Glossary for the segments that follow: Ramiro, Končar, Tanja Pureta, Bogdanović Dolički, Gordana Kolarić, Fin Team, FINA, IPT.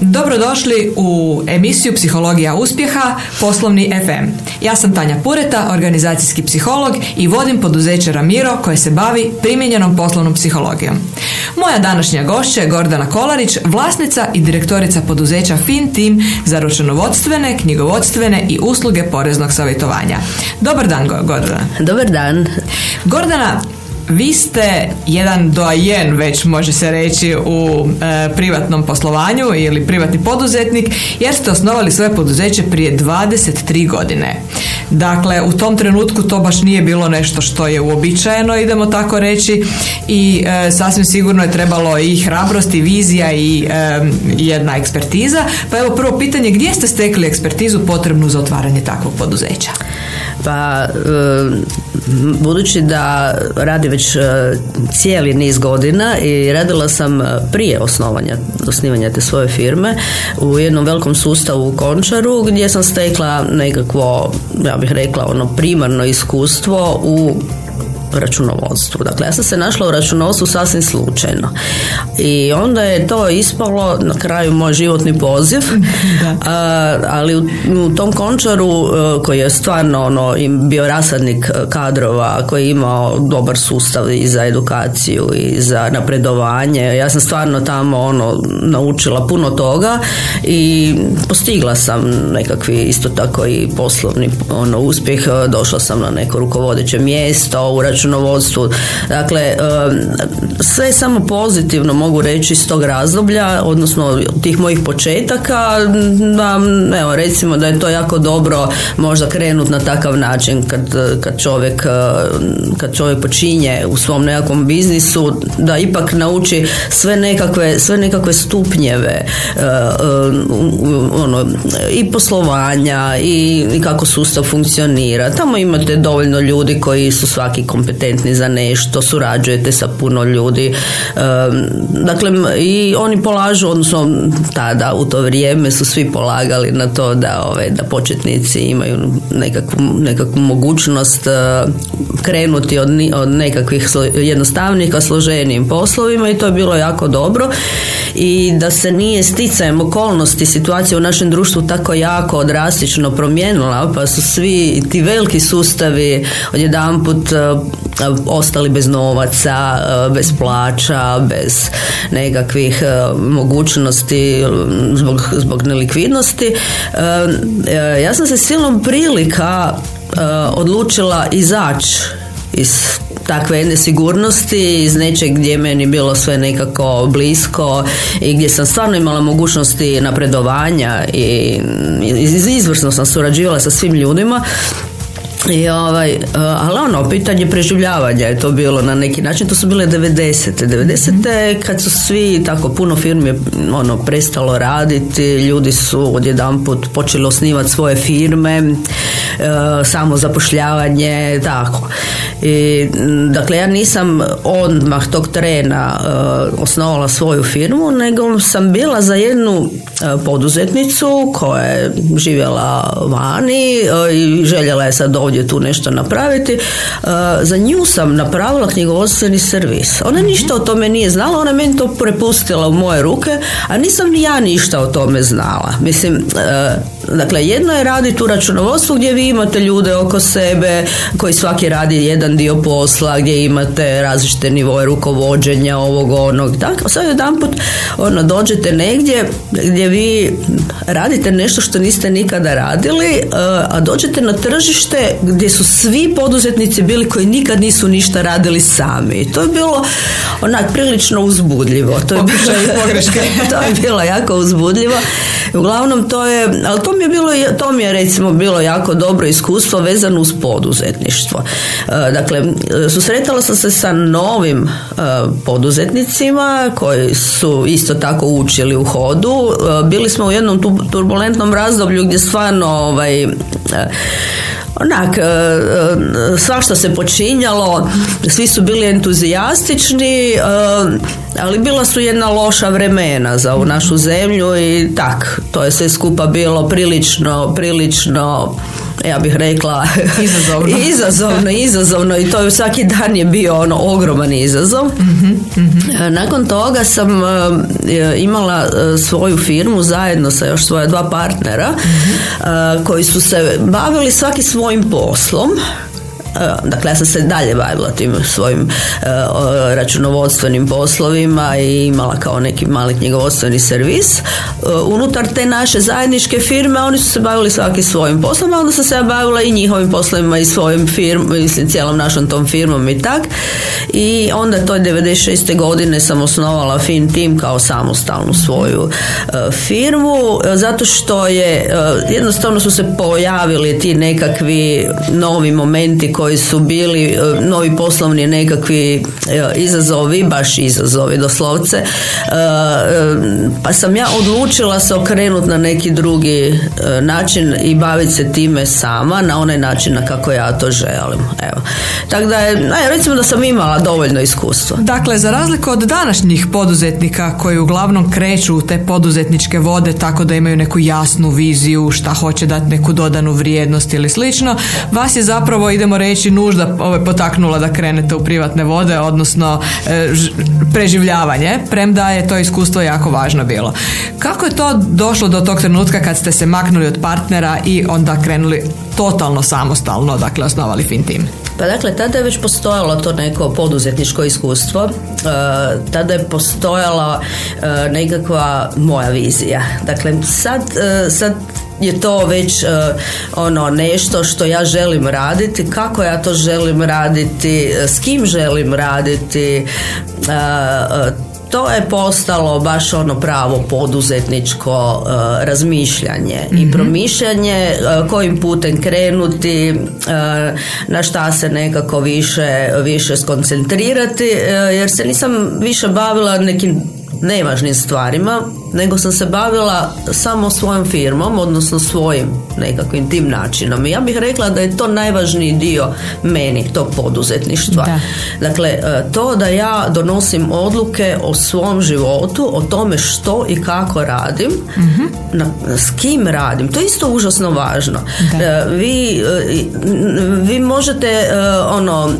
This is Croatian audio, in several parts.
Dobrodošli u emisiju Psihologija uspjeha, Poslovni FM. Ja sam Tanja Pureta, organizacijski psiholog i vodim poduzeće Ramiro koje se bavi primijenjenom poslovnom psihologijom. Moja današnja gošća je Gordana Kolarić, vlasnica i direktorica poduzeća Fin Team za računovodstvene, knjigovodstvene i usluge poreznog savjetovanja. Dobar dan, Gordana. Dobar dan. Gordana, vi ste jedan doajen, već može se reći, u privatnom poslovanju ili privatni poduzetnik, jer ste osnovali svoje poduzeće prije 23 godine. Dakle, u tom trenutku to baš nije bilo nešto što je uobičajeno, idemo tako reći, i sasvim sigurno je trebalo i hrabrost i vizija i jedna ekspertiza. Pa evo, prvo pitanje, gdje ste stekli ekspertizu potrebnu za otvaranje takvog poduzeća? Pa, budući da radim već cijeli niz godina i radila sam prije osnivanja te svoje firme u jednom velikom sustavu u Končaru, gdje sam stekla nekakvo, ja bih rekla, primarno iskustvo u računovodstvu. Dakle, ja sam se našla u računovodstvu sasvim slučajno. I onda je to ispalo na kraju moj životni poziv, ali u tom Končaru, koji je stvarno bio rasadnik kadrova, koji je imao dobar sustav i za edukaciju i za napredovanje, ja sam stvarno tamo naučila puno toga i postigla sam nekakvi isto tako i poslovni uspjeh. Došla sam na neko rukovodeće mjesto u računovodstvu. Dakle, sve samo pozitivno mogu reći iz tog razdoblja, odnosno tih mojih početaka, da, evo, recimo da je to jako dobro možda krenut na takav način kad čovjek počinje u svom nekakvom biznisu, da ipak nauči sve nekakve stupnjeve i poslovanja i kako sustav funkcionira. Tamo imate dovoljno ljudi koji su svaki kompetentni za nešto, surađujete sa puno ljudi. Dakle, i oni polažu, odnosno tada u to vrijeme su svi polagali na to da početnici imaju nekakvu mogućnost krenuti od nekakvih jednostavnih ka složenijim poslovima, i to je bilo jako dobro, i da se nije sticajem okolnosti situacija u našem društvu tako jako drastično promijenila, pa su svi ti veliki sustavi odjedanput ostali bez novaca, bez plaća, bez nekakvih mogućnosti zbog nelikvidnosti. Ja sam se silom prilika odlučila izaći iz takve jedne sigurnosti, iz nečeg gdje meni bilo sve nekako blisko i gdje sam stvarno imala mogućnosti napredovanja i izvrsno sam surađivala sa svim ljudima. I ali pitanje preživljavanja je to bilo na neki način. To su bile 90-te, kad su svi, tako puno firmi prestalo raditi, ljudi su odjedanput počeli osnivati svoje firme, samozapošljavanje, tako. I, dakle, ja nisam odmah tog trena osnovala svoju firmu, nego sam bila za jednu poduzetnicu koja je živjela vani i željela je sad ovdje tu nešto napraviti. Za nju sam napravila knjigovodstveni servis. Ona ništa o tome nije znala, ona meni to prepustila u moje ruke, a nisam ni ja ništa o tome znala. Mislim, dakle, jedno je raditi u računovodstvu gdje vi imate ljude oko sebe koji svaki radi jedan dio posla, gdje imate različite nivoje rukovođenja, ovog, onog, tako. Sad jedanput dođete negdje gdje vi radite nešto što niste nikada radili, a dođete na tržište gdje su svi poduzetnici bili koji nikad nisu ništa radili sami. To je bilo prilično uzbudljivo. To je bilo jako uzbudljivo. Uglavnom, ali to mi je recimo bilo jako dobro iskustvo vezano uz poduzetništvo. Dakle, susretala sam se sa novim poduzetnicima koji su isto tako učili u hodu. Bili smo u jednom turbulentnom razdoblju gdje stvarno svašta se počinjalo, svi su bili entuzijastični, ali bila su jedna loša vremena za ovu našu zemlju i tak, to je sve skupa bilo prilično ja bih rekla, izazovno i to je svaki dan je bio ono ogroman izazov. Mm-hmm, mm-hmm. Nakon toga sam imala svoju firmu zajedno sa još svoja dva partnera, mm-hmm, koji su se bavili svaki svojim poslom. Dakle, ja sam se dalje bavila tim svojim računovodstvenim poslovima i imala kao neki mali knjigovodstveni servis. Unutar te naše zajedničke firme oni su se bavili svaki svojim poslom, a onda sam se ja bavila i njihovim poslovima i svojim firmom, mislim, cijelom našom tom firmom i tak. I onda to 96. godine sam osnovala Fin Team kao samostalnu svoju firmu, zato što je jednostavno su se pojavili ti nekakvi novi momenti koji su bili novi poslovni nekakvi izazovi, baš izazovi doslovce, pa sam ja odlučila se okrenuti na neki drugi način i baviti se time sama na onaj način na kako ja to želim. Evo. Tako da je, recimo da sam imala dovoljno iskustva. Dakle, za razliku od današnjih poduzetnika koji uglavnom kreću u te poduzetničke vode tako da imaju neku jasnu viziju šta hoće dati, neku dodanu vrijednost ili slično, vas je zapravo, idemo reći, nužda potaknula da krenete u privatne vode, odnosno preživljavanje, premda je to iskustvo jako važno bilo. Kako je to došlo do tog trenutka kad ste se maknuli od partnera i onda krenuli totalno samostalno, dakle osnovali Fin Team? Pa dakle, tada je već postojalo to neko poduzetničko iskustvo, tada je postojala nekakva moja vizija. Dakle, sad je to već ono nešto što ja želim raditi, kako ja to želim raditi, s kim želim raditi, to je postalo baš ono pravo poduzetničko razmišljanje, mm-hmm, i promišljanje kojim putem krenuti, na šta se nekako više skoncentrirati, jer se nisam više bavila nekim nevažnim stvarima, nego sam se bavila samo svojom firmom, odnosno svojim nekakvim tim načinom. I ja bih rekla da je to najvažniji dio meni, tog poduzetništva. Da. Dakle, to da ja donosim odluke o svom životu, o tome što i kako radim, mm-hmm, s kim radim, to je isto užasno važno. Da. Vi možete ono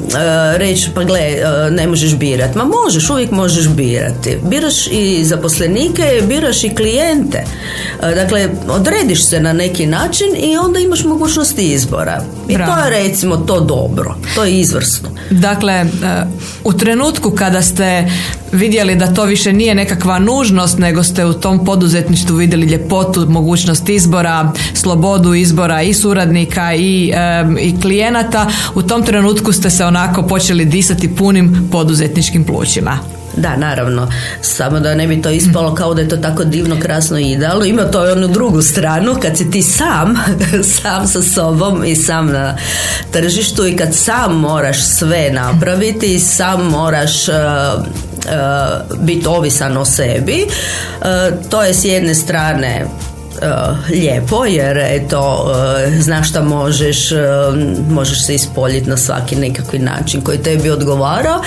reći, pa gle, ne možeš birati. Ma možeš, uvijek možeš birati. Biraš i zaposlenike, biraš i klijente. Dakle, odrediš se na neki način i onda imaš mogućnost izbora. I bravo, to je recimo to dobro. To je izvrsno. Dakle, u trenutku kada ste vidjeli da to više nije nekakva nužnost, nego ste u tom poduzetništvu vidjeli ljepotu, mogućnost izbora, slobodu izbora i suradnika i klijenata, u tom trenutku ste se onako počeli disati punim poduzetničkim plućima. Da, naravno, samo da ne bi to ispalo kao da je to tako divno, krasno i idealno. Ima to i onu drugu stranu, kad si ti sam sa sobom i sam na tržištu i kad sam moraš sve napraviti i sam moraš biti ovisan o sebi, to je s jedne strane lijepo, jer eto, znaš šta možeš, možeš se ispoljiti na svaki nekakvi način koji tebi odgovarao.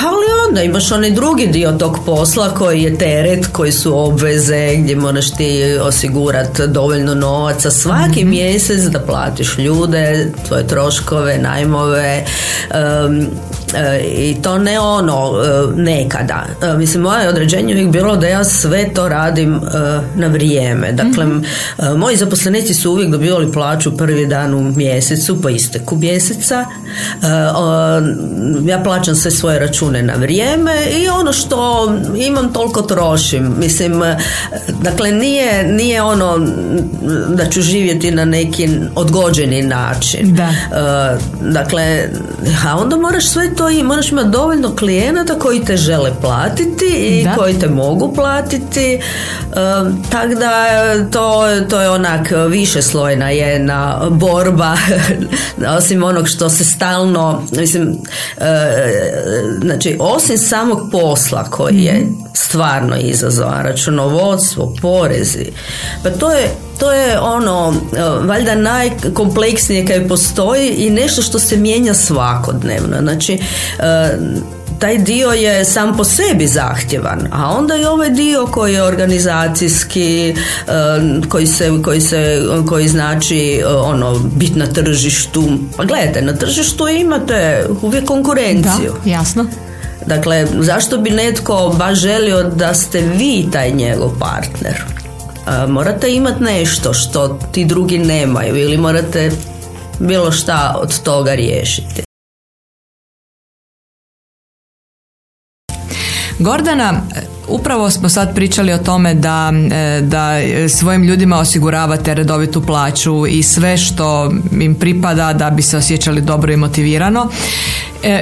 Ali onda imaš onaj drugi dio tog posla koji je teret, koji su obveze, gdje moraš ti osigurati dovoljno novaca svaki mjesec da platiš ljude, tvoje troškove, najmove, i to ne ono nekada. Mislim, moje određenje uvijek bilo da ja sve to radim na vrijeme. Dakle, moji zaposlenici su uvijek dobivali plaću prvi dan u mjesecu, po isteku mjeseca. Ja plaćam sve svoje račune na vrijeme i ono što imam toliko trošim. Mislim, dakle, nije ono da ću živjeti na neki odgođeni način. Da. Dakle, a onda moraš sve to i moraš imati dovoljno klijenata koji te žele platiti i da, koji te mogu platiti, tako da to je onak višeslojna jedna borba osim onog što se stalno, mislim, znači osim samog posla koji je stvarno izazovan, računovodstvo, porezi, pa to je ono valjda najkompleksnije kaj postoji i nešto što se mijenja svakodnevno. Znači taj dio je sam po sebi zahtjevan, a onda je ovaj dio koji je organizacijski, koji znači ono, bit na tržištu. Pa gledajte, na tržištu imate uvijek konkurenciju. Da, jasno. Dakle, zašto bi netko baš želio da ste vi taj njegov partner? Morate imati nešto što ti drugi nemaju ili morate bilo šta od toga riješiti. Gordana, upravo smo sad pričali o tome da svojim ljudima osiguravate redovitu plaću i sve što im pripada da bi se osjećali dobro i motivirano.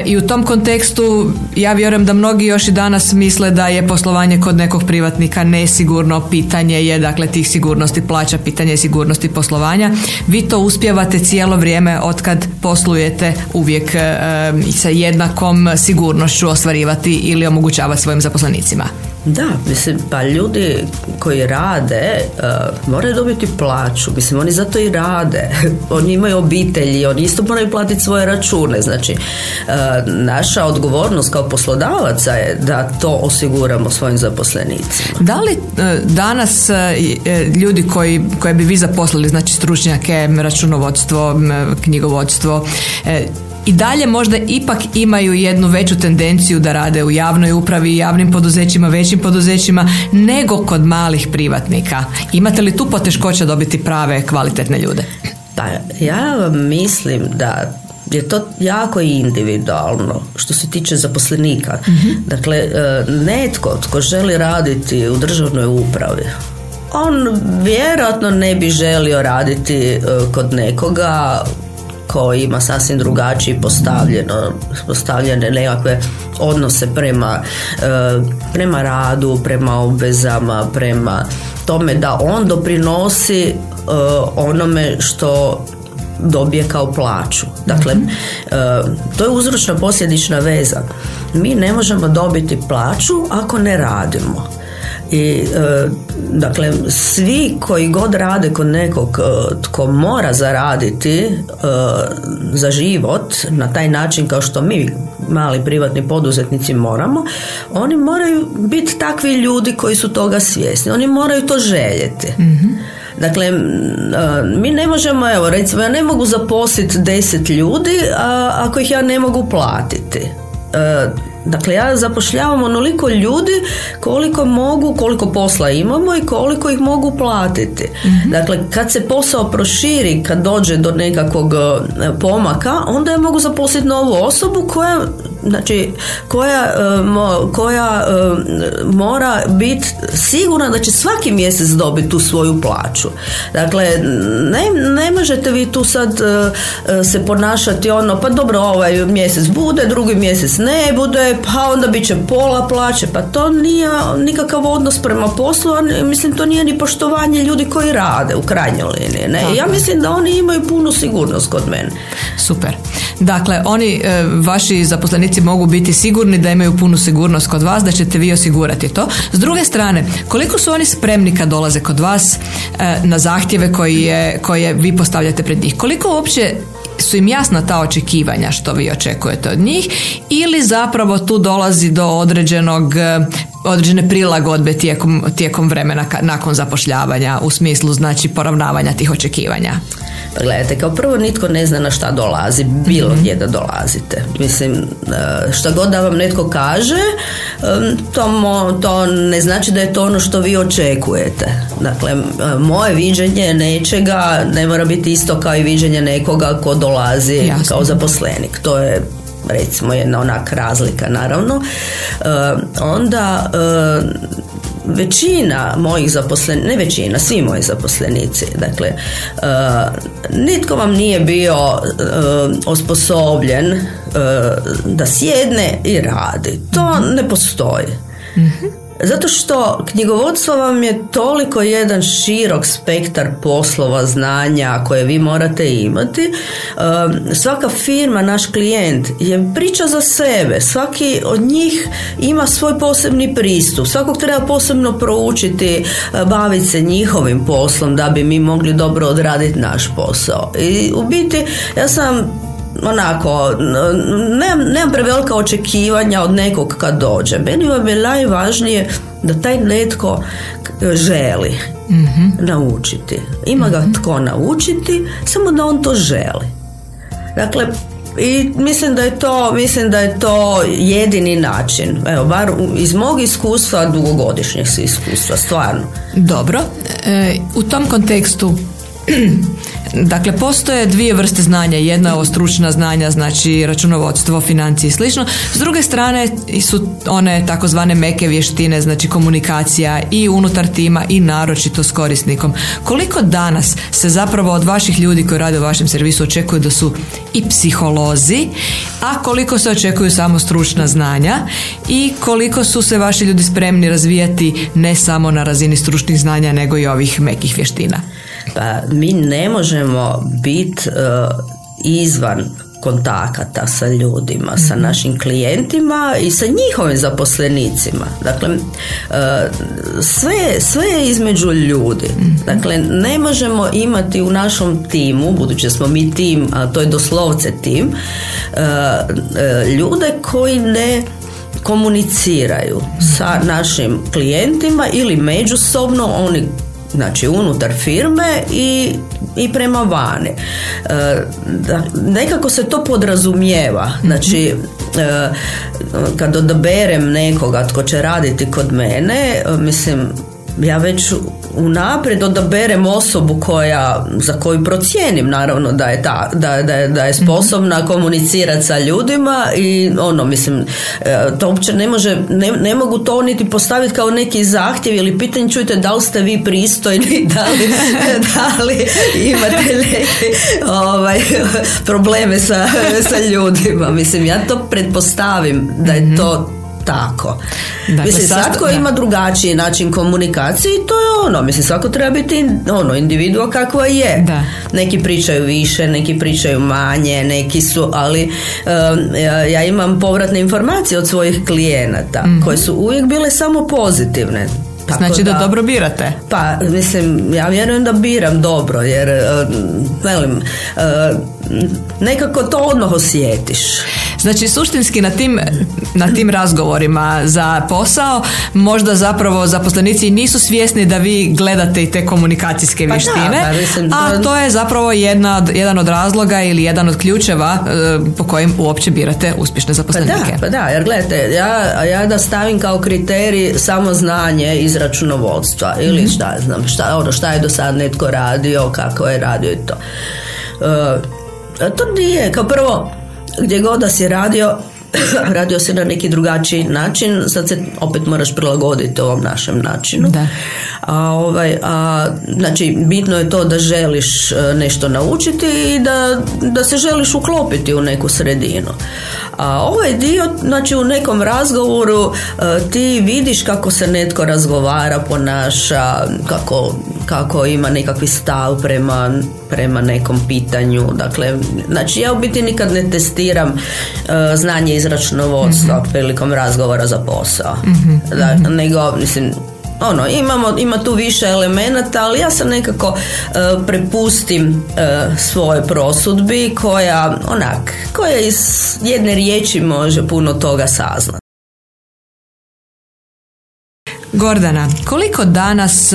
I u tom kontekstu ja vjerujem da mnogi još i danas misle da je poslovanje kod nekog privatnika nesigurno, pitanje je dakle tih sigurnosti plaća, pitanje je sigurnosti poslovanja. Vi to uspijevate cijelo vrijeme otkad poslujete uvijek sa jednakom sigurnošću ostvarivati ili omogućavati svojim zaposlenicima. Da, mislim, pa ljudi koji rade moraju dobiti plaću, mislim, oni zato i rade, oni imaju obitelji, oni isto moraju platiti svoje račune, znači naša odgovornost kao poslodavaca je da to osiguramo svojim zaposlenicima. Da li danas ljudi koje bi vi zaposlili, znači stručnjake, računovodstvo, knjigovodstvo, i dalje možda ipak imaju jednu veću tendenciju da rade u javnoj upravi, javnim poduzećima, većim poduzećima nego kod malih privatnika? Imate li tu poteškoća dobiti prave kvalitetne ljude? Pa ja mislim da je to jako individualno što se tiče zaposlenika. Mm-hmm. Dakle, netko tko želi raditi u državnoj upravi, on vjerojatno ne bi želio raditi kod nekoga koji ima sasvim drugačije postavljene nekakve odnose prema radu, prema obvezama, prema tome da on doprinosi onome što dobije kao plaću. Dakle, to je uzročno posljedična veza. Mi ne možemo dobiti plaću ako ne radimo. I dakle, svi koji god rade kod nekog tko mora zaraditi za život na taj način kao što mi mali privatni poduzetnici moramo, oni moraju biti takvi ljudi koji su toga svjesni, oni moraju to željeti. Mm-hmm. Dakle, mi ne možemo, evo recimo, ja ne mogu zaposliti 10 ljudi ako ih ja ne mogu platiti. Dakle, ja zapošljavam onoliko ljudi koliko mogu, koliko posla imamo i koliko ih mogu platiti. Mm-hmm. Dakle, kad se posao proširi, kad dođe do nekakvog pomaka, onda ja mogu zaposliti novu osobu koja mora biti sigurna da će svaki mjesec dobiti tu svoju plaću. Dakle, ne možete vi tu sad se ponašati ono, pa dobro, ovaj mjesec bude, drugi mjesec ne bude, pa onda bit će pola plaće. Pa to nije nikakav odnos prema poslu, mislim, to nije ni poštovanje ljudi koji rade u krajnjoj liniji. Ne? Ja mislim da oni imaju punu sigurnost kod mene. Super. Dakle, oni, vaši zaposlenici mogu biti sigurni da imaju punu sigurnost kod vas, da ćete vi osigurati to. S druge strane, koliko su oni spremni kad dolaze kod vas na zahtjeve koje vi postavljate pred njih? Koliko uopće su im jasna ta očekivanja što vi očekujete od njih ili zapravo tu dolazi do određene prilagodbe tijekom vremena nakon zapošljavanja u smislu, znači, poravnavanja tih očekivanja? Pa gledajte, kao prvo nitko ne zna na šta dolazi, bilo gdje da dolazite. Mislim, šta god da vam netko kaže, to ne znači da je to ono što vi očekujete. Dakle, moje viđenje nečega ne mora biti isto kao i viđenje nekoga ko dolazi kao zaposlenik. To je, recimo, jedna onak razlika, naravno. Onda većina mojih zaposlenika, ne većina, svi moji zaposlenici, dakle, nitko vam nije bio osposobljen da sjedne i radi. To ne postoji. Mm-hmm. Zato što knjigovodstvo vam je toliko jedan širok spektar poslova, znanja koje vi morate imati. Svaka firma, naš klijent je priča za sebe. Svaki od njih ima svoj posebni pristup. Svakog treba posebno proučiti, baviti se njihovim poslom da bi mi mogli dobro odraditi naš posao. I u biti, ja sam onako, nemam prevelika očekivanja od nekog kad dođe. Meni vam je najvažnije da taj netko želi naučiti. Ima ga tko naučiti, samo da on to želi. Dakle, i mislim da je to jedini način. Evo, bar iz mog iskustva, dugogodišnjeg iskustva, stvarno. Dobro. U tom kontekstu, dakle, postoje dvije vrste znanja. Jedna je stručna znanja, znači računovodstvo, financije i slično. S druge strane su one takozvane meke vještine, znači komunikacija i unutar tima i naročito s korisnikom. Koliko danas se zapravo od vaših ljudi koji rade u vašem servisu očekuje da su i psiholozi, a koliko se očekuju samo stručna znanja i koliko su se vaši ljudi spremni razvijati ne samo na razini stručnih znanja nego i ovih mekih vještina? Pa mi ne možemo biti izvan kontakata sa ljudima, sa našim klijentima i sa njihovim zaposlenicima. Dakle, sve je između ljudi. Dakle, ne možemo imati u našom timu, budući smo mi tim, a to je doslovce tim, ljude koji ne komuniciraju sa našim klijentima ili međusobno oni, znači unutar firme i prema vani. Nekako se to podrazumijeva. Znači, kad odaberem nekoga tko će raditi kod mene, mislim, ja već unaprijed odaberem osobu za koju procijenim, naravno, da je sposobna komunicirati sa ljudima i ono, mislim, to uopće ne mogu to niti postaviti kao neki zahtjev ili pitanje, čujte, da li ste vi pristojni, da li imate neke probleme sa ljudima. Mislim, ja to pretpostavim da je to tako. Dakle, mislim, svatko ima drugačiji način komunikacije i to je ono. Mislim, svako treba biti individua kakva je. Da. Neki pričaju više, neki pričaju manje, neki su, ali ja imam povratne informacije od svojih klijenata koje su uvijek bile samo pozitivne. Tako znači da dobro birate? Pa, mislim, ja vjerujem da biram dobro, jer nekako to odmah osjetiš. Znači, suštinski na tim razgovorima za posao možda zapravo zaposlenici nisu svjesni da vi gledate i te komunikacijske vještine, a to je zapravo jedan od razloga ili jedan od ključeva po kojim uopće birate uspješne zaposlenike. Pa da, jer gledajte, ja da stavim kao kriterij samo znanje iz računovodstva ili šta je do sad netko radio, kako je radio i to. To nije, kao prvo, gdje god da si radio si na neki drugačiji način, sad se opet moraš prilagoditi ovom našem načinu. Da. Znači, bitno je to da želiš nešto naučiti i da se želiš uklopiti u neku sredinu. A ovaj dio, znači u nekom razgovoru ti vidiš kako se netko razgovara, ponaša, kako ima nekakvi stav prema nekom pitanju. Dakle, znači ja u biti nikad ne testiram znanje iz računovodstva prilikom razgovora za posao. Nego, mislim, ima tu više elemenata, ali ja se nekako prepustim svojoj prosudbi koja iz jedne riječi može puno toga saznati. Gordana, koliko danas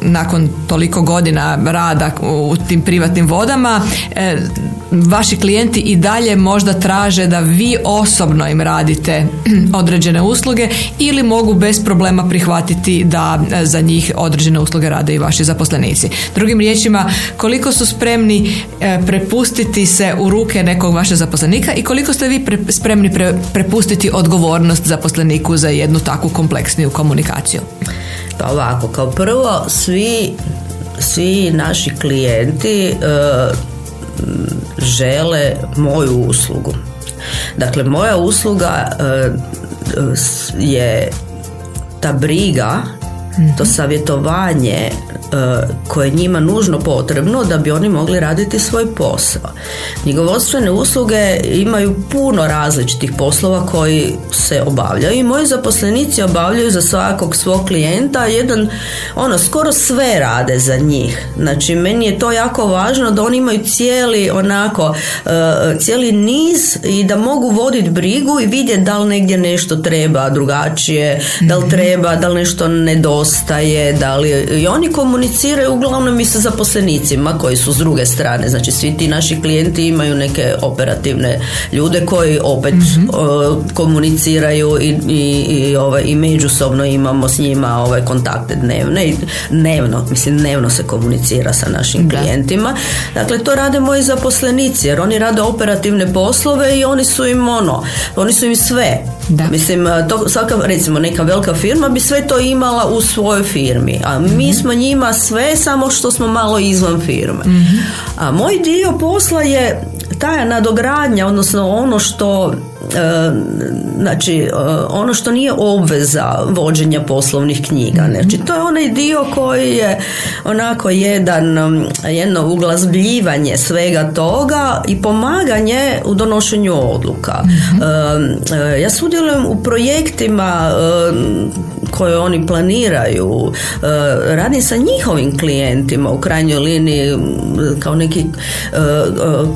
nakon toliko godina rada u tim privatnim vodama vaši klijenti i dalje možda traže da vi osobno im radite određene usluge ili mogu bez problema prihvatiti da za njih određene usluge rade i vaši zaposlenici? Drugim riječima, koliko su spremni prepustiti se u ruke nekog vašeg zaposlenika i koliko ste vi spremni prepustiti odgovornost zaposleniku za jednu takvu kompleksniju komunikaciju? Pa ovako, kao prvo, svi naši klijenti žele moju uslugu. Dakle, moja usluga je ta briga, to savjetovanje koje je njima nužno potrebno da bi oni mogli raditi svoj posao. Knjigovodstvene usluge imaju puno različitih poslova koji se obavljaju i moji zaposlenici obavljaju za svakog svog klijenta skoro sve rade za njih. Znači, meni je to jako važno da oni imaju cijeli niz i da mogu voditi brigu i vidjeti da li negdje nešto treba drugačije, da li nešto nedostaje, i oni komuniciraju uglavnom i sa zaposlenicima koji su s druge strane. Znači, svi ti naši klijenti imaju neke operativne ljude koji opet komuniciraju i međusobno imamo s njima kontakte dnevno se komunicira sa našim klijentima. Dakle, to rade moji zaposlenici jer oni rade operativne poslove i oni su im sve. Da. Mislim, recimo neka velika firma bi sve to imala u svojoj firmi, a mi smo njima sve, samo što smo malo izvan firme. Mm-hmm. A moj dio posla je ta nadogradnja, odnosno ono što nije obveza vođenja poslovnih knjiga. Znači, to je onaj dio koji je onako jedno uglazbljivanje svega toga i pomaganje u donošenju odluka. Ja sudjelujem u projektima koje oni planiraju, radim sa njihovim klijentima u krajnjoj liniji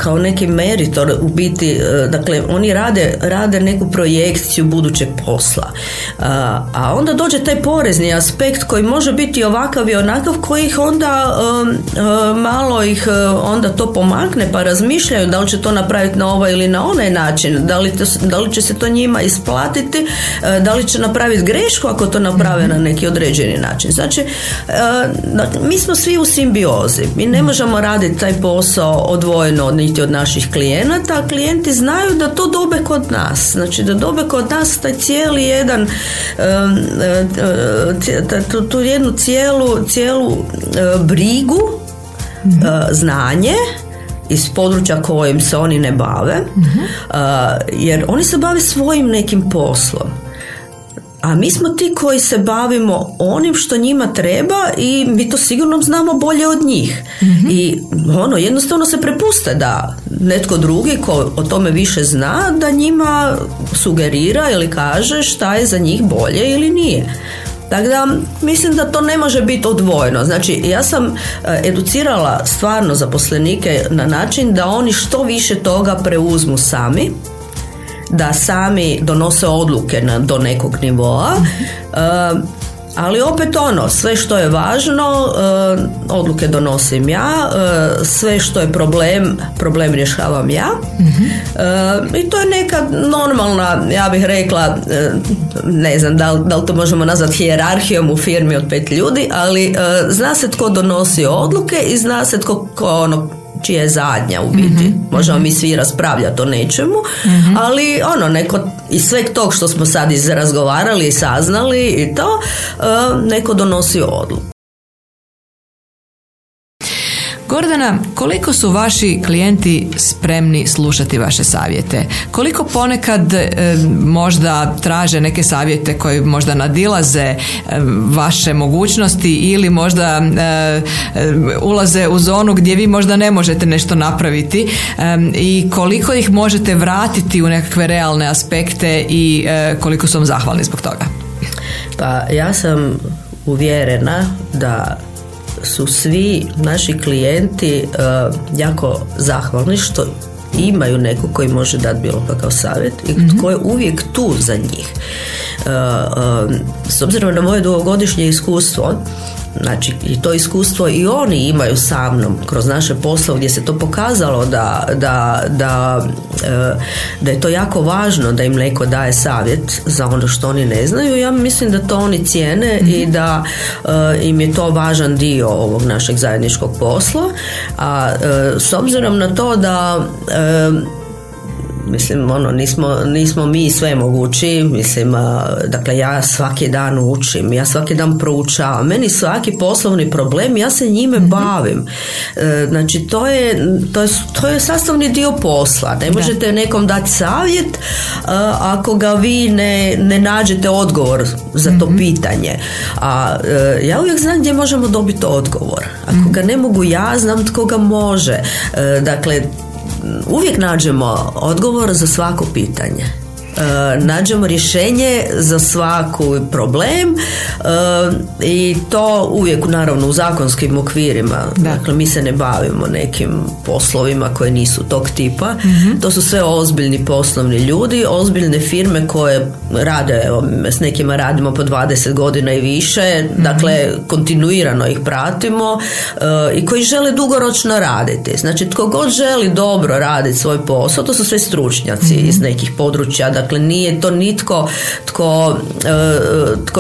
kao neki meritor u biti, dakle oni rade neku projekciju budućeg posla. A onda dođe taj porezni aspekt koji može biti ovakav i onakav, koji ih onda onda to pomakne pa razmišljaju da li će to napraviti na ovaj ili na onaj način, da li će se to njima isplatiti, da li će napraviti grešku ako to naprave na neki određeni način. Znači, mi smo svi u simbiozi. Mi ne možemo raditi taj posao odvojeno niti od naših klijenata, a klijenti znaju da to dobe kod nas. Znači, da dobe kod nas taj cijeli jedan tu jednu cijelu brigu, znanje iz područja kojim se oni ne bave, jer oni se bave svojim nekim poslom. A mi smo ti koji se bavimo onim što njima treba i mi to sigurno znamo bolje od njih. I jednostavno se prepuste da netko drugi ko o tome više zna, da njima sugerira ili kaže šta je za njih bolje ili nije. Tako da mislim da to ne može biti odvojeno. Znači, ja sam educirala stvarno zaposlenike na način da oni što više toga preuzmu sami, da sami donose odluke do nekog nivoa, ali opet sve što je važno, odluke donosim ja, sve što je problem rješavam ja, i to je neka normalna, ja bih rekla, ne znam da li to možemo nazvati hijerarhijom u firmi od 5 ljudi, ali zna se tko donosi odluke i zna se tko čija je zadnja u biti. Možemo mi svi raspravljati o nečemu, ali neko iz sveg tog što smo sad izrazgovarali i saznali i to, neko donosi odluku. Gordana, koliko su vaši klijenti spremni slušati vaše savjete? Koliko ponekad možda traže neke savjete koji možda nadilaze vaše mogućnosti ili možda ulaze u zonu gdje vi možda ne možete nešto napraviti, i koliko ih možete vratiti u nekakve realne aspekte i koliko su vam zahvalni zbog toga? Pa ja sam uvjerena da su svi naši klijenti jako zahvalni što imaju nekog koji može dati bilo kakav savjet i tko je uvijek tu za njih. S obzirom na moje dugogodišnje iskustvo, znači i to iskustvo i oni imaju sa mnom kroz naše poslove gdje se to pokazalo da je to jako važno da im neko daje savjet za ono što oni ne znaju. Ja mislim da to oni cijene i da im je to važan dio ovog našeg zajedničkog posla. A s obzirom na to da mislim, ono, nismo mi sve mogući, mislim, dakle, ja svaki dan učim, ja svaki dan proučavam, meni svaki poslovni problem, ja se njime bavim. Znači, to je sastavni dio posla, ne možete nekom dati savjet ako ga vi ne nađete odgovor za to pitanje. A ja uvijek znam gdje možemo dobiti odgovor. Ako ga ne mogu ja, znam tko ga može. Dakle, uvijek nađemo odgovor za svako pitanje. Nađemo rješenje za svaki problem i to uvijek naravno u zakonskim okvirima. Dakle, mi se ne bavimo nekim poslovima koje nisu tog tipa. To su sve ozbiljni poslovni ljudi, ozbiljne firme koje rade, evo, s nekima radimo po 20 godina i više, dakle kontinuirano ih pratimo i koji žele dugoročno raditi. Znači, tko god želi dobro raditi svoj posao, to su sve stručnjaci iz nekih područja. Dakle, nije to nitko tko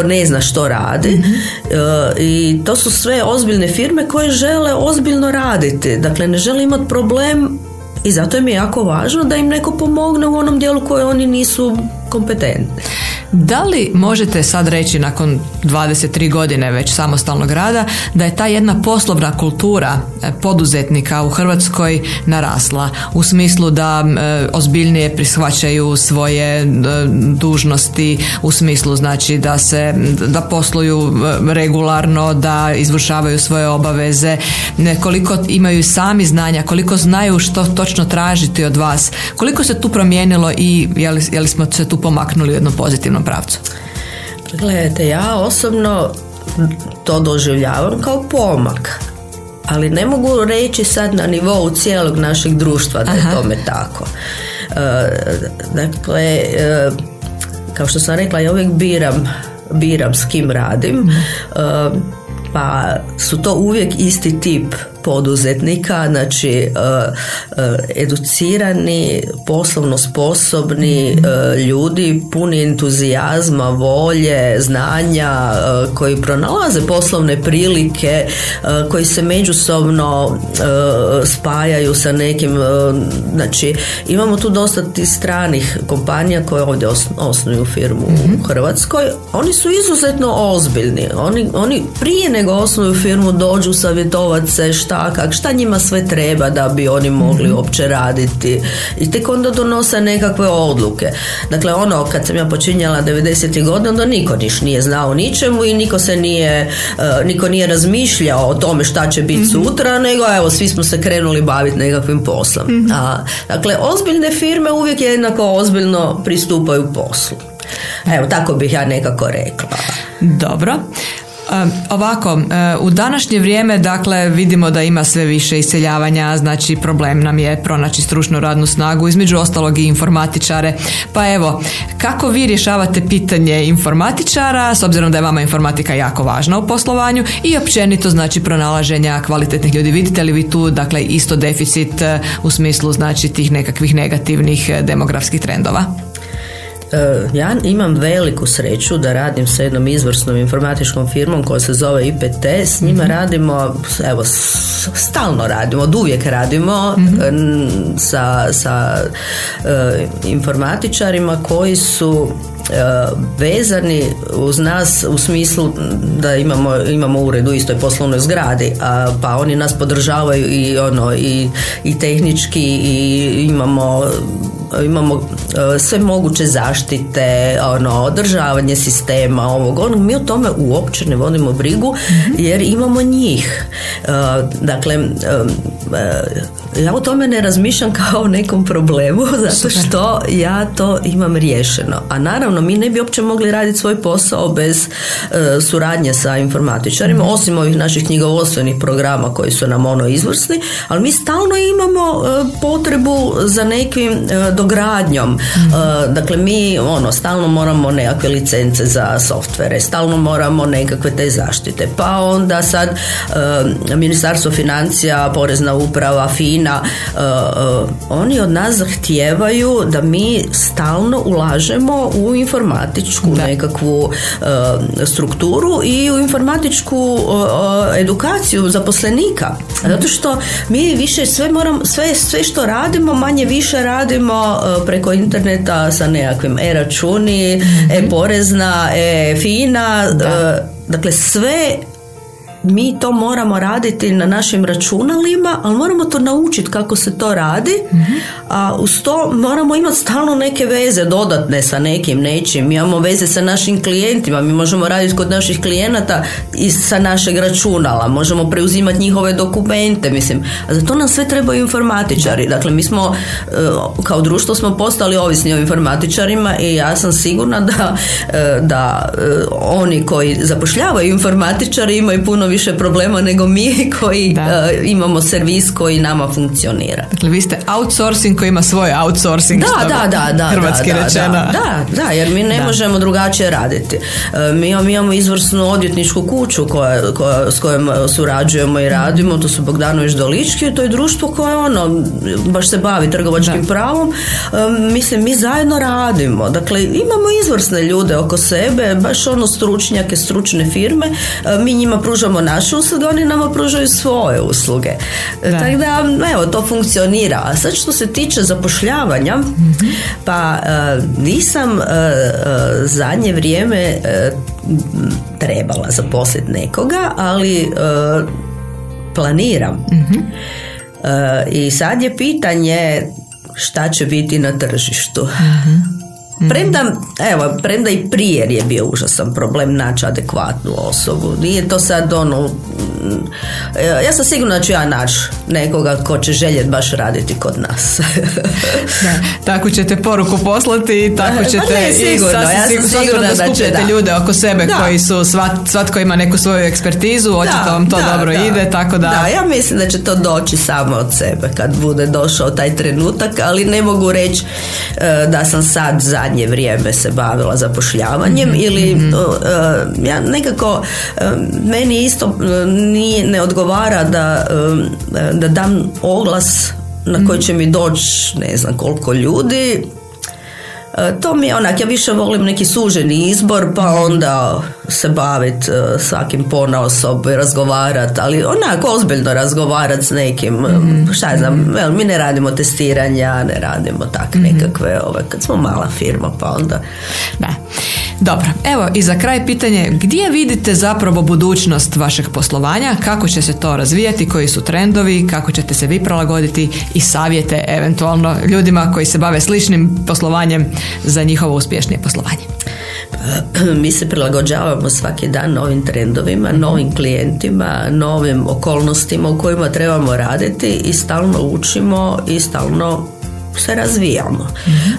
ne zna što radi. I to su sve ozbiljne firme koje žele ozbiljno raditi. Dakle, ne žele imati problem i zato im je jako važno da im neko pomogne u onom dijelu koje oni nisu kompetentni. Da li možete sad reći nakon 23 godine već samostalnog rada da je ta jedna poslovna kultura poduzetnika u Hrvatskoj narasla u smislu da ozbiljnije prihvaćaju svoje dužnosti, u smislu znači da posluju regularno, da izvršavaju svoje obaveze, koliko imaju sami znanja, koliko znaju što točno tražiti od vas, koliko se tu promijenilo i je li smo se tu pomaknuli u jednom pozitivnom pravcu? Gledajte, ja osobno to doživljavam kao pomak, ali ne mogu reći sad na nivou cijelog našeg društva da je tome tako. Dakle, kao što sam rekla, ja uvijek biram s kim radim, pa su to uvijek isti tip poduzetnika, znači educirani, poslovno sposobni ljudi, puni entuzijazma, volje, znanja, koji pronalaze poslovne prilike, koji se međusobno spajaju sa nekim, znači imamo tu dosta stranih kompanija koje ovdje osnuju firmu u Hrvatskoj. Oni su izuzetno ozbiljni, oni prije nego osnuju firmu dođu savjetovat se šta njima sve treba da bi oni mogli uopće raditi i tek onda donose nekakve odluke. Dakle, ono, kad sam ja počinjala 90. godina, onda niko nije znao ničemu i niko nije razmišljao o tome šta će biti sutra, nego evo, svi smo se krenuli baviti nekakvim poslom. Dakle, ozbiljne firme uvijek jednako ozbiljno pristupaju poslu. Evo, tako bih ja nekako rekla. Dobro. Ovako, u današnje vrijeme, dakle, vidimo da ima sve više iseljavanja, znači problem nam je pronaći stručnu radnu snagu, između ostalog i informatičare. Pa evo, kako vi rješavate pitanje informatičara, s obzirom da je vama informatika jako važna u poslovanju i općenito, znači, pronalaženja kvalitetnih ljudi? Vidite li vi tu, dakle, isto deficit u smislu, znači, tih nekakvih negativnih demografskih trendova? Ja imam veliku sreću da radim sa jednom izvrsnom informatičkom firmom koja se zove IPT. S njima radimo, evo, stalno radimo, oduvijek radimo sa informatičarima koji su vezani uz nas u smislu da imamo ured u istoj poslovnoj zgradi, pa oni nas podržavaju i ono i tehnički i imamo sve moguće zaštite, održavanje sistema, mi o tome uopće ne vodimo brigu jer imamo njih. Dakle, ja o tome ne razmišljam kao o nekom problemu zato što ja to imam riješeno. A naravno, mi ne bi uopće mogli raditi svoj posao bez suradnje sa informatičarima, osim ovih naših knjigovodstvenih programa koji su nam izvrsni, ali mi stalno imamo potrebu za nekim dogradnjom. Dakle, mi stalno moramo nekakve licence za softvere, stalno moramo nekakve te zaštite. Pa onda sad Ministarstvo financija, Porezna uprava, FINA, oni od nas zahtijevaju da mi stalno ulažemo u informatičku nekakvu strukturu i u informatičku edukaciju zaposlenika. Zato što mi više sve što radimo, manje više radimo samo preko interneta sa nekakvim e-računi, e-porezna, e-FINA, dakle sve mi to moramo raditi na našim računalima, ali moramo to naučiti kako se to radi, a uz to moramo imati stalno neke veze dodatne sa nekim nečim. Mi imamo veze sa našim klijentima, mi možemo raditi kod naših klijenata i sa našeg računala, možemo preuzimati njihove dokumente, mislim. A za to nam sve trebaju informatičari. Dakle, mi smo, kao društvo smo postali ovisni o informatičarima i ja sam sigurna da oni koji zapošljavaju informatičari imaju puno više problema nego mi koji imamo servis koji nama funkcionira. Dakle, vi ste outsourcing koji ima svoj outsourcing. Da, hrvatski rečeno. Da, jer mi ne možemo drugačije raditi. Mi imamo izvrsnu odvjetničku kuću s kojom surađujemo i radimo, to su Bogdanović Dolički, to je društvo koje ono, baš se bavi trgovačkim pravom. Mislim, mi zajedno radimo. Dakle, imamo izvrsne ljude oko sebe, baš ono stručnjake, stručne firme. Mi njima pružamo naše usluge, oni nama pružaju svoje usluge. Tako da, evo, to funkcionira. A sad što se tiče zapošljavanja, pa nisam zadnje vrijeme trebala zaposliti nekoga, ali planiram. I sad je pitanje šta će biti na tržištu. Premda i prije je bio užasan problem naći adekvatnu osobu. Nije to sad ono... Ja sam sigurna da ću ja naći nekoga ko će željeti baš raditi kod nas. Tako ćete poruku poslati i tako ćete... Sigurno da skupljate ljude oko sebe koji su, svatko ima neku svoju ekspertizu, očito vam to dobro ide, tako da... Da, ja mislim da će to doći samo od sebe kad bude došao taj trenutak, ali ne mogu reći da sam sad zadnje vrijeme se bavila zapošljavanjem ili ja nekako meni isto ne odgovara da dam oglas na koji će mi doći ne znam koliko ljudi. To mi je onak, ja više volim neki suženi izbor, pa onda se baviti svakim ponaosob i razgovarati, ali onako ozbiljno razgovarati s nekim, šta ja znam, mi ne radimo testiranja, ne radimo tak nekakve, kad smo mala firma, pa onda... Da. Dobro, evo i za kraj pitanje, gdje vidite zapravo budućnost vašeg poslovanja, kako će se to razvijati, koji su trendovi, kako ćete se vi prilagoditi i savjete eventualno ljudima koji se bave sličnim poslovanjem za njihovo uspješnije poslovanje? Mi se prilagođavamo svaki dan novim trendovima, novim klijentima, novim okolnostima u kojima trebamo raditi i stalno učimo i stalno se razvijamo,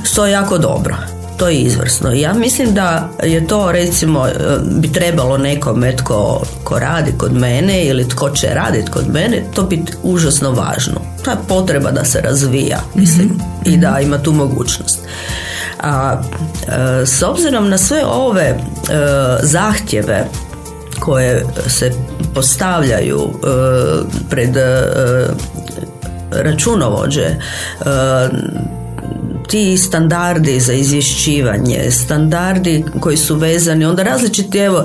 što je jako dobro. To je izvrsno. Ja mislim da je to, recimo, bi trebalo nekome tko radi kod mene ili tko će raditi kod mene, to biti užasno važno. Ta je potreba da se razvija, mislim, i da ima tu mogućnost. S obzirom na sve ove zahtjeve koje se postavljaju pred računovođe, ti standardi za izvješćivanje, standardi koji su vezani, onda različiti, evo,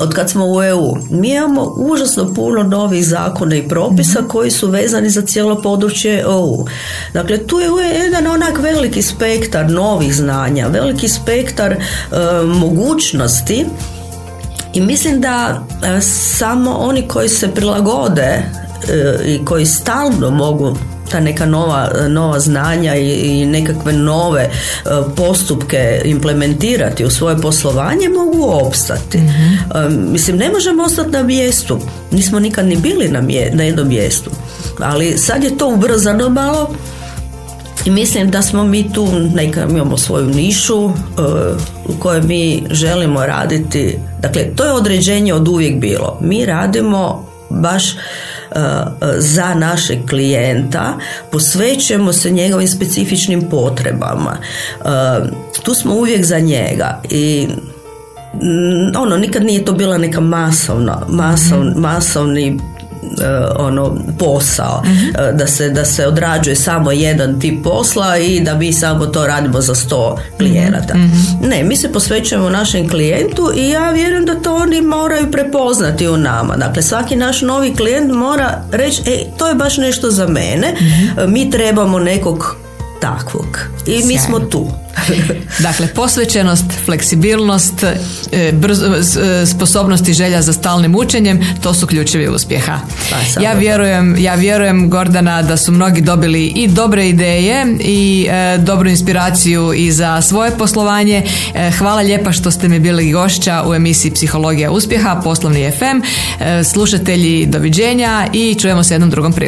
od kad smo u EU, mi imamo užasno puno novih zakona i propisa koji su vezani za cijelo područje EU. Dakle, tu je jedan onak veliki spektar novih znanja, veliki spektar mogućnosti i mislim da samo oni koji se prilagode i koji stalno mogu ta neka nova znanja i nekakve nove postupke implementirati u svoje poslovanje mogu opstati. Mislim, ne možemo ostati na mjestu. Nismo nikad ni bili na jednom mjestu. Ali sad je to ubrzano malo i mislim da smo mi tu, imamo svoju nišu u kojoj mi želimo raditi. Dakle, to je određenje od uvijek bilo. Mi radimo baš za našeg klijenta, posvećujemo se njegovim specifičnim potrebama. Tu smo uvijek za njega i nikad nije to bila neka masovni posao, da se odrađuje samo jedan tip posla i da mi samo to radimo za 100 klijenata. Ne, mi se posvećujemo našem klijentu i ja vjerujem da to oni moraju prepoznati u nama. Dakle, svaki naš novi klijent mora reći, to je baš nešto za mene, mi trebamo nekog takvog. I mi sjajno smo tu. Dakle, posvećenost, fleksibilnost, sposobnost i želja za stalnim učenjem, to su ključevi uspjeha. Pa, ja vjerujem, Gordana, da su mnogi dobili i dobre ideje i dobru inspiraciju i za svoje poslovanje. Hvala lijepa što ste mi bili gošća u emisiji Psihologija uspjeha, Poslovni FM. Slušatelji, doviđenja i čujemo se jednom drugom prilikom.